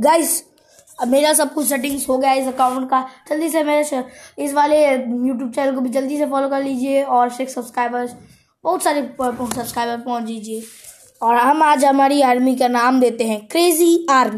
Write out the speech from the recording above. Guys अब मेरा सब कुछ सेटिंग्स हो गया है इस अकाउंट का। जल्दी से मेरे इस वाले यूट्यूब चैनल को भी जल्दी से फॉलो कर लीजिए और 6 सब्सक्राइबर्स, बहुत सारे सब्सक्राइबर पहुँच दीजिए। और हम आज हमारी आर्मी का नाम देते हैं क्रेजी आर्मी।